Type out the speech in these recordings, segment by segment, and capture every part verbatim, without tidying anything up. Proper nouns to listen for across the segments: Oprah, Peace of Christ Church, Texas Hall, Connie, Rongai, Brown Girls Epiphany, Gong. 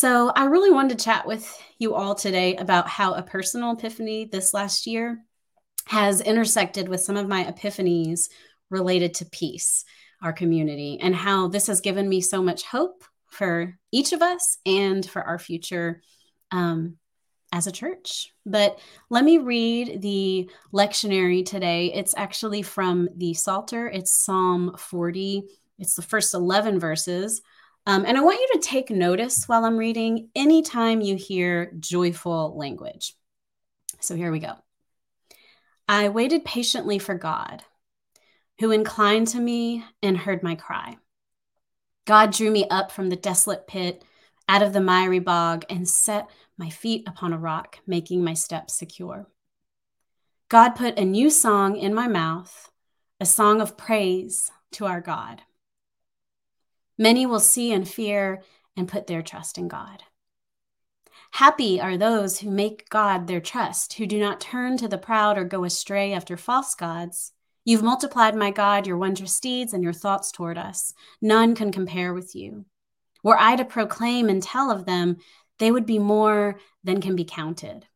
So I really wanted to chat with you all today about how a personal epiphany this last year has intersected with some of my epiphanies related to peace, our community, and how this has given me so much hope for each of us and for our future um, as a church. But let me read the lectionary today. It's actually from the Psalter. It's Psalm forty. It's the first eleven verses. Um, and I want you to take notice while I'm reading anytime you hear joyful language. So here we go. I waited patiently for God, who inclined to me and heard my cry. God drew me up from the desolate pit, out of the miry bog, and set my feet upon a rock, making my steps secure. God put a new song in my mouth, a song of praise to our God. Many will see and fear and put their trust in God. Happy are those who make God their trust, who do not turn to the proud or go astray after false gods. You've multiplied, my God, your wondrous deeds and your thoughts toward us. None can compare with you. Were I to proclaim and tell of them, they would be more than can be counted.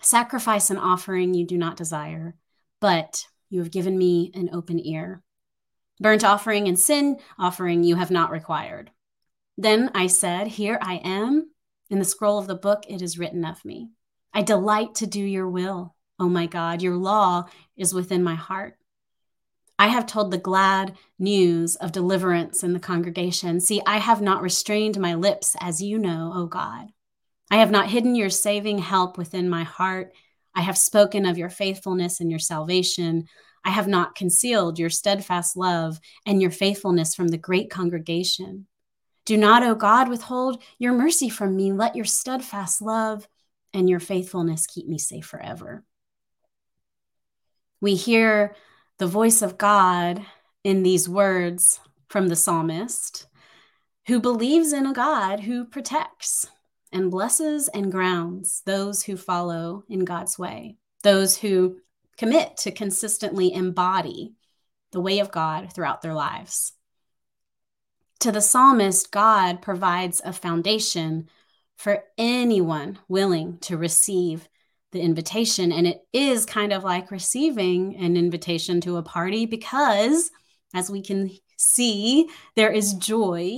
Sacrifice and offering you do not desire, but you have given me an open ear. Burnt offering and sin offering you have not required. Then I said, here I am. In the scroll of the book, it is written of me. I delight to do your will, O my God. Your law is within my heart. I have told the glad news of deliverance in the congregation. See, I have not restrained my lips, as you know, O God. I have not hidden your saving help within my heart. I have spoken of your faithfulness and your salvation. I have not concealed your steadfast love and your faithfulness from the great congregation. Do not, O God, withhold your mercy from me. Let your steadfast love and your faithfulness keep me safe forever. We hear the voice of God in these words from the psalmist, who believes in a God who protects and blesses and grounds those who follow in God's way, those who commit to consistently embody the way of God throughout their lives. To the psalmist, God provides a foundation for anyone willing to receive the invitation. And it is kind of like receiving an invitation to a party because, as we can see, there is joy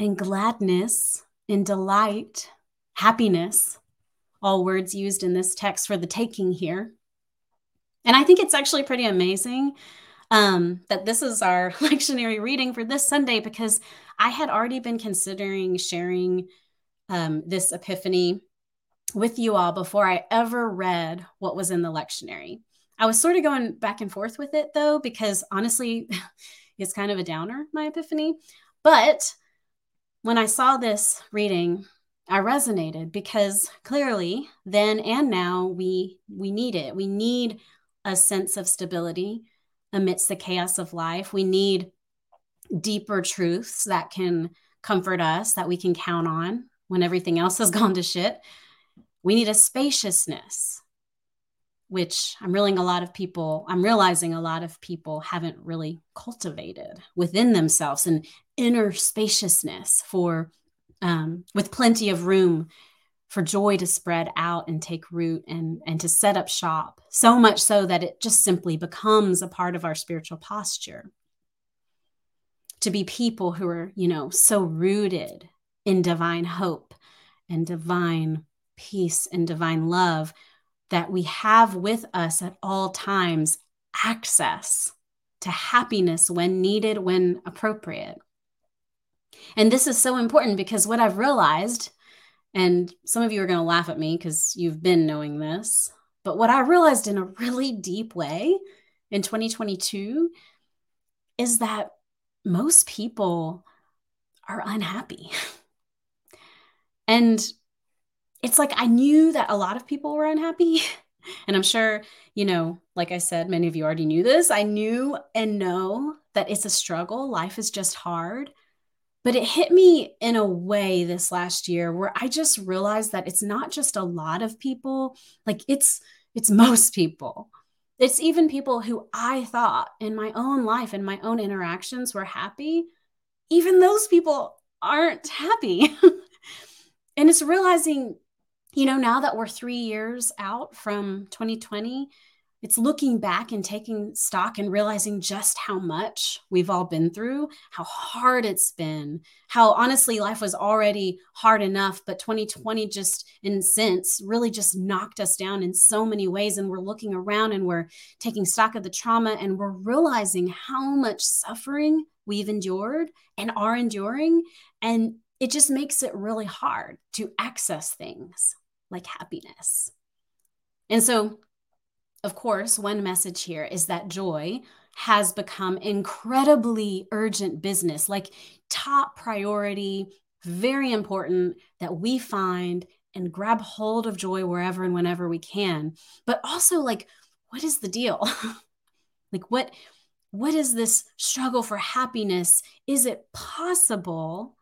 and gladness and delight, happiness, all words used in this text for the taking here. And I think it's actually pretty amazing Um, that this is our lectionary reading for this Sunday, because I had already been considering sharing um, this epiphany with you all before I ever read what was in the lectionary. I was sort of going back and forth with it, though, because honestly, it's kind of a downer, my epiphany. But when I saw this reading, I resonated, because clearly then and now we we need it. We need a sense of stability amidst the chaos of life. We need deeper truths that can comfort us, that we can count on when everything else has gone to shit. We need a spaciousness, which I'm realizing a lot of people, I'm realizing a lot of people haven't really cultivated within themselves, an inner spaciousness for, um, with plenty of room for joy to spread out and take root and, and to set up shop, so much so that it just simply becomes a part of our spiritual posture. To be people who are, you know, so rooted in divine hope and divine peace and divine love that we have with us at all times access to happiness when needed, when appropriate. And this is so important, because what I've realized, and some of you are going to laugh at me because you've been knowing this, but what I realized in a really deep way in twenty twenty-two is that most people are unhappy. And it's like, I knew that a lot of people were unhappy. And I'm sure, you know, like I said, many of you already knew this. I knew and know that it's a struggle. Life is just hard. But it hit me in a way this last year where I just realized that it's not just a lot of people, like it's it's most people. It's even people who I thought in my own life and my own interactions were happy. Even those people aren't happy. And it's realizing, you know, now that we're three years out from twenty twenty, it's looking back and taking stock and realizing just how much we've all been through, how hard it's been, how honestly life was already hard enough, but twenty twenty just in a sense really just knocked us down in so many ways. And we're looking around and we're taking stock of the trauma and we're realizing how much suffering we've endured and are enduring. And it just makes it really hard to access things like happiness. And so, of course, one message here is that joy has become incredibly urgent business, like top priority, very important that we find and grab hold of joy wherever and whenever we can. But also, like, what is the deal? Like, what, what is this struggle for happiness? Is it possible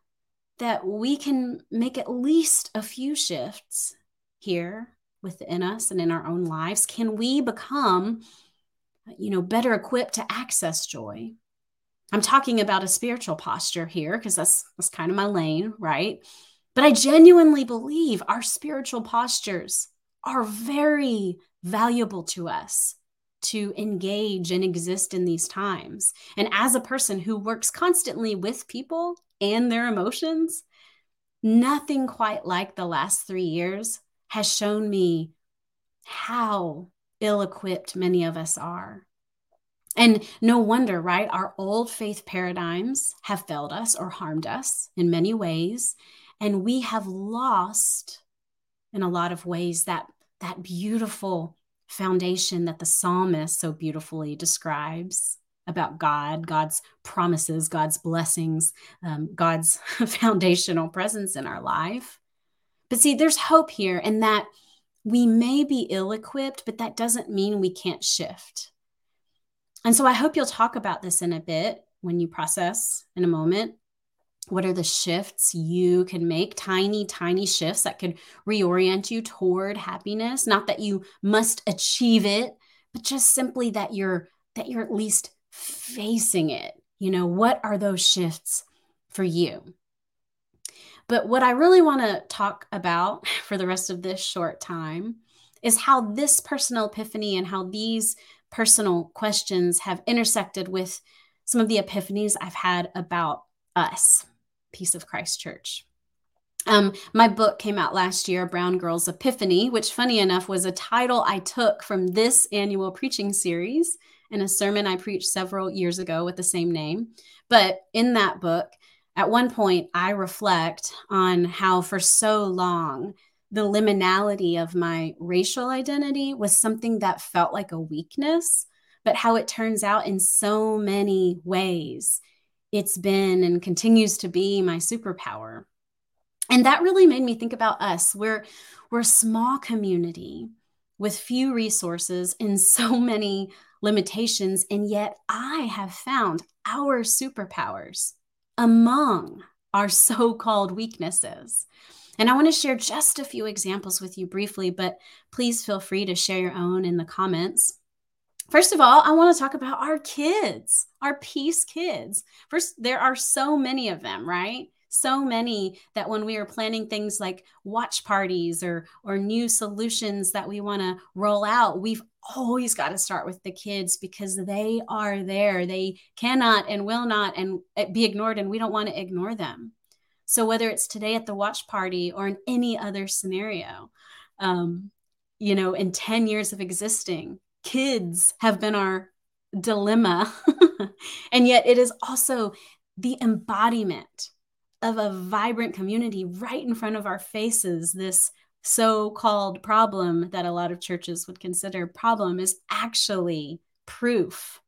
that we can make at least a few shifts here within us and in our own lives? Can we become, you know, better equipped to access joy? I'm talking about a spiritual posture here because that's, that's kind of my lane, right? But I genuinely believe our spiritual postures are very valuable to us to engage and exist in these times. And as a person who works constantly with people and their emotions, nothing quite like the last three years has shown me how ill-equipped many of us are. And no wonder, right? Our old faith paradigms have failed us or harmed us in many ways. And we have lost, in a lot of ways, that, that beautiful foundation that the psalmist so beautifully describes about God, God's promises, God's blessings, um, God's foundational presence in our life. But see, there's hope here in that we may be ill-equipped, but that doesn't mean we can't shift. And so I hope you'll talk about this in a bit when you process in a moment. What are the shifts you can make? Tiny, tiny shifts that could reorient you toward happiness. Not that you must achieve it, but just simply that you're that you're at least facing it. You know, what are those shifts for you? But what I really want to talk about for the rest of this short time is how this personal epiphany and how these personal questions have intersected with some of the epiphanies I've had about us, Peace of Christ Church. Um, my book came out last year, Brown Girls Epiphany, which funny enough was a title I took from this annual preaching series and a sermon I preached several years ago with the same name. But in that book, at one point, I reflect on how for so long, the liminality of my racial identity was something that felt like a weakness, but how it turns out in so many ways, it's been and continues to be my superpower. And that really made me think about us. We're, we're a small community with few resources and so many limitations, and yet I have found our superpowers among our so-called weaknesses. And I want to share just a few examples with you briefly, but please feel free to share your own in the comments. First of all, I want to talk about our kids, our peace kids. First, there are so many of them, right? So many that when we are planning things like watch parties or, or new solutions that we want to roll out, we've always got to start with the kids because they are there. They cannot and will not and be ignored, and we don't want to ignore them. So whether it's today at the watch party or in any other scenario, um, you know, in ten years of existing, kids have been our dilemma. And yet it is also the embodiment of a vibrant community right in front of our faces. This so-called problem that a lot of churches would consider problem is actually proof,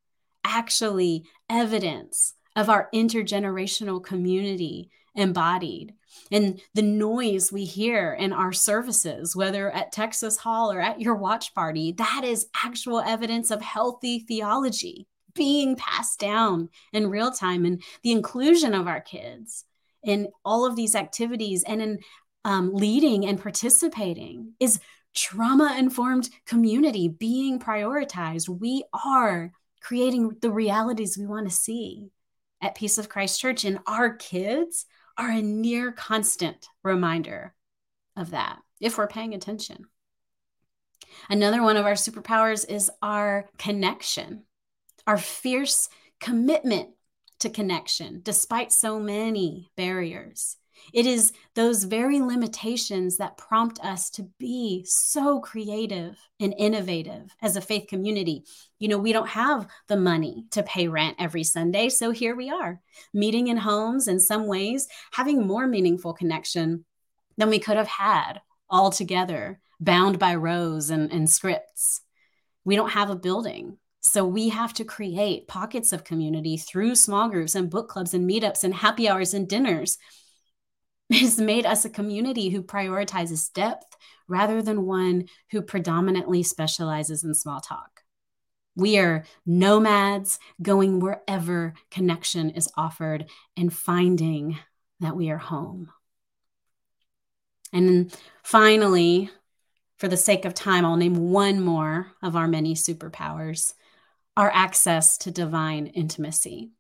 actually evidence of our intergenerational community embodied. And the noise we hear in our services, whether at Texas Hall or at your watch party, that is actual evidence of healthy theology being passed down in real time, and the inclusion of our kids in all of these activities and in Um, leading and participating is trauma-informed community being prioritized. We are creating the realities we want to see at Peace of Christ Church, and our kids are a near constant reminder of that if we're paying attention. Another one of our superpowers is our connection, our fierce commitment to connection, despite so many barriers. It is those very limitations that prompt us to be so creative and innovative as a faith community. You know, we don't have the money to pay rent every Sunday, so here we are, meeting in homes in some ways, having more meaningful connection than we could have had all together, bound by rows and, and scripts. We don't have a building. So we have to create pockets of community through small groups and book clubs and meetups and happy hours and dinners. It's made us a community who prioritizes depth rather than one who predominantly specializes in small talk. We are nomads going wherever connection is offered and finding that we are home. And finally, for the sake of time, I'll name one more of our many superpowers, our access to divine intimacy.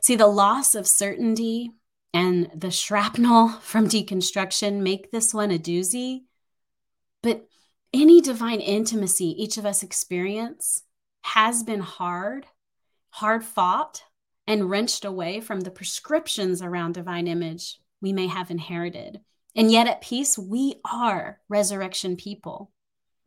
See, the loss of certainty and the shrapnel from deconstruction make this one a doozy. But any divine intimacy each of us experience has been hard, hard fought, and wrenched away from the prescriptions around divine image we may have inherited. And yet at Peace, we are resurrection people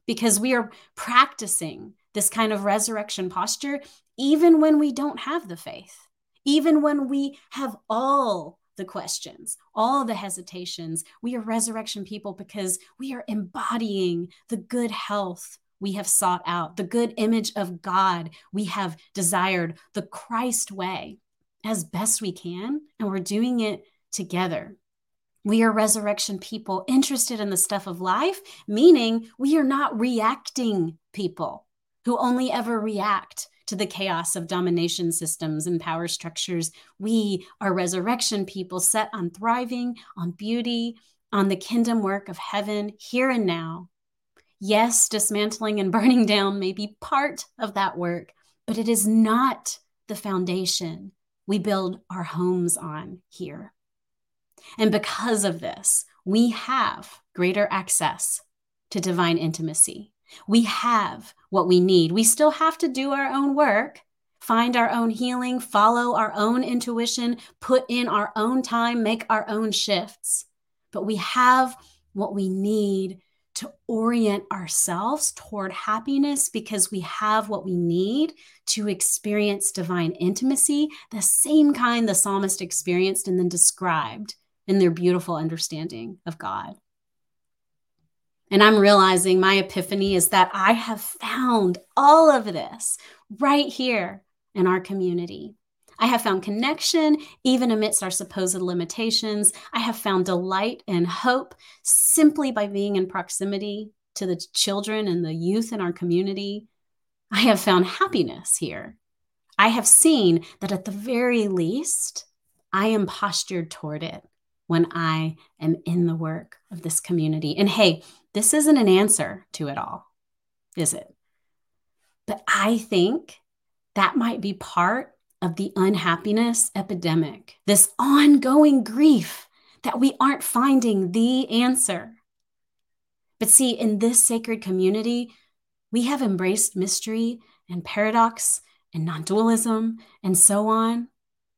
because we are practicing this kind of resurrection posture even when we don't have the faith, even when we have all the questions, all the hesitations. We are resurrection people because we are embodying the good health we have sought out, the good image of God we have desired, the Christ way as best we can, and we're doing it together. We are resurrection people interested in the stuff of life, meaning we are not reacting people who only ever react to the chaos of domination systems and power structures. We are resurrection people set on thriving, on beauty, on the kingdom work of heaven here and now. Yes, dismantling and burning down may be part of that work, but it is not the foundation we build our homes on here. And because of this, we have greater access to divine intimacy. We have what we need. We still have to do our own work, find our own healing, follow our own intuition, put in our own time, make our own shifts. But we have what we need to orient ourselves toward happiness because we have what we need to experience divine intimacy, the same kind the psalmist experienced and then described in their beautiful understanding of God. And I'm realizing my epiphany is that I have found all of this right here in our community. I have found connection, even amidst our supposed limitations. I have found delight and hope simply by being in proximity to the children and the youth in our community. I have found happiness here. I have seen that at the very least, I am postured toward it when I am in the work of this community. And hey, this isn't an answer to it all, is it? But I think that might be part of the unhappiness epidemic, this ongoing grief that we aren't finding the answer. But see, in this sacred community, we have embraced mystery and paradox and non-dualism and so on.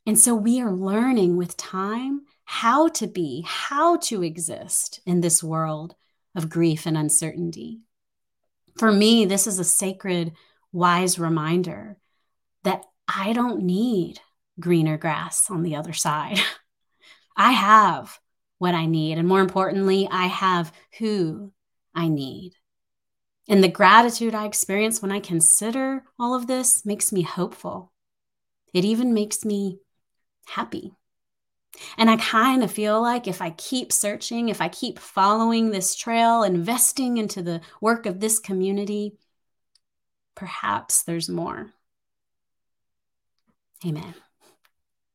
And so we are learning with time how to be, how to exist in this world of grief and uncertainty. For me, this is a sacred, wise reminder that I don't need greener grass on the other side. I have what I need. And more importantly, I have who I need. And the gratitude I experience when I consider all of this makes me hopeful. It even makes me happy. And I kind of feel like if I keep searching, if I keep following this trail, investing into the work of this community, perhaps there's more. Amen.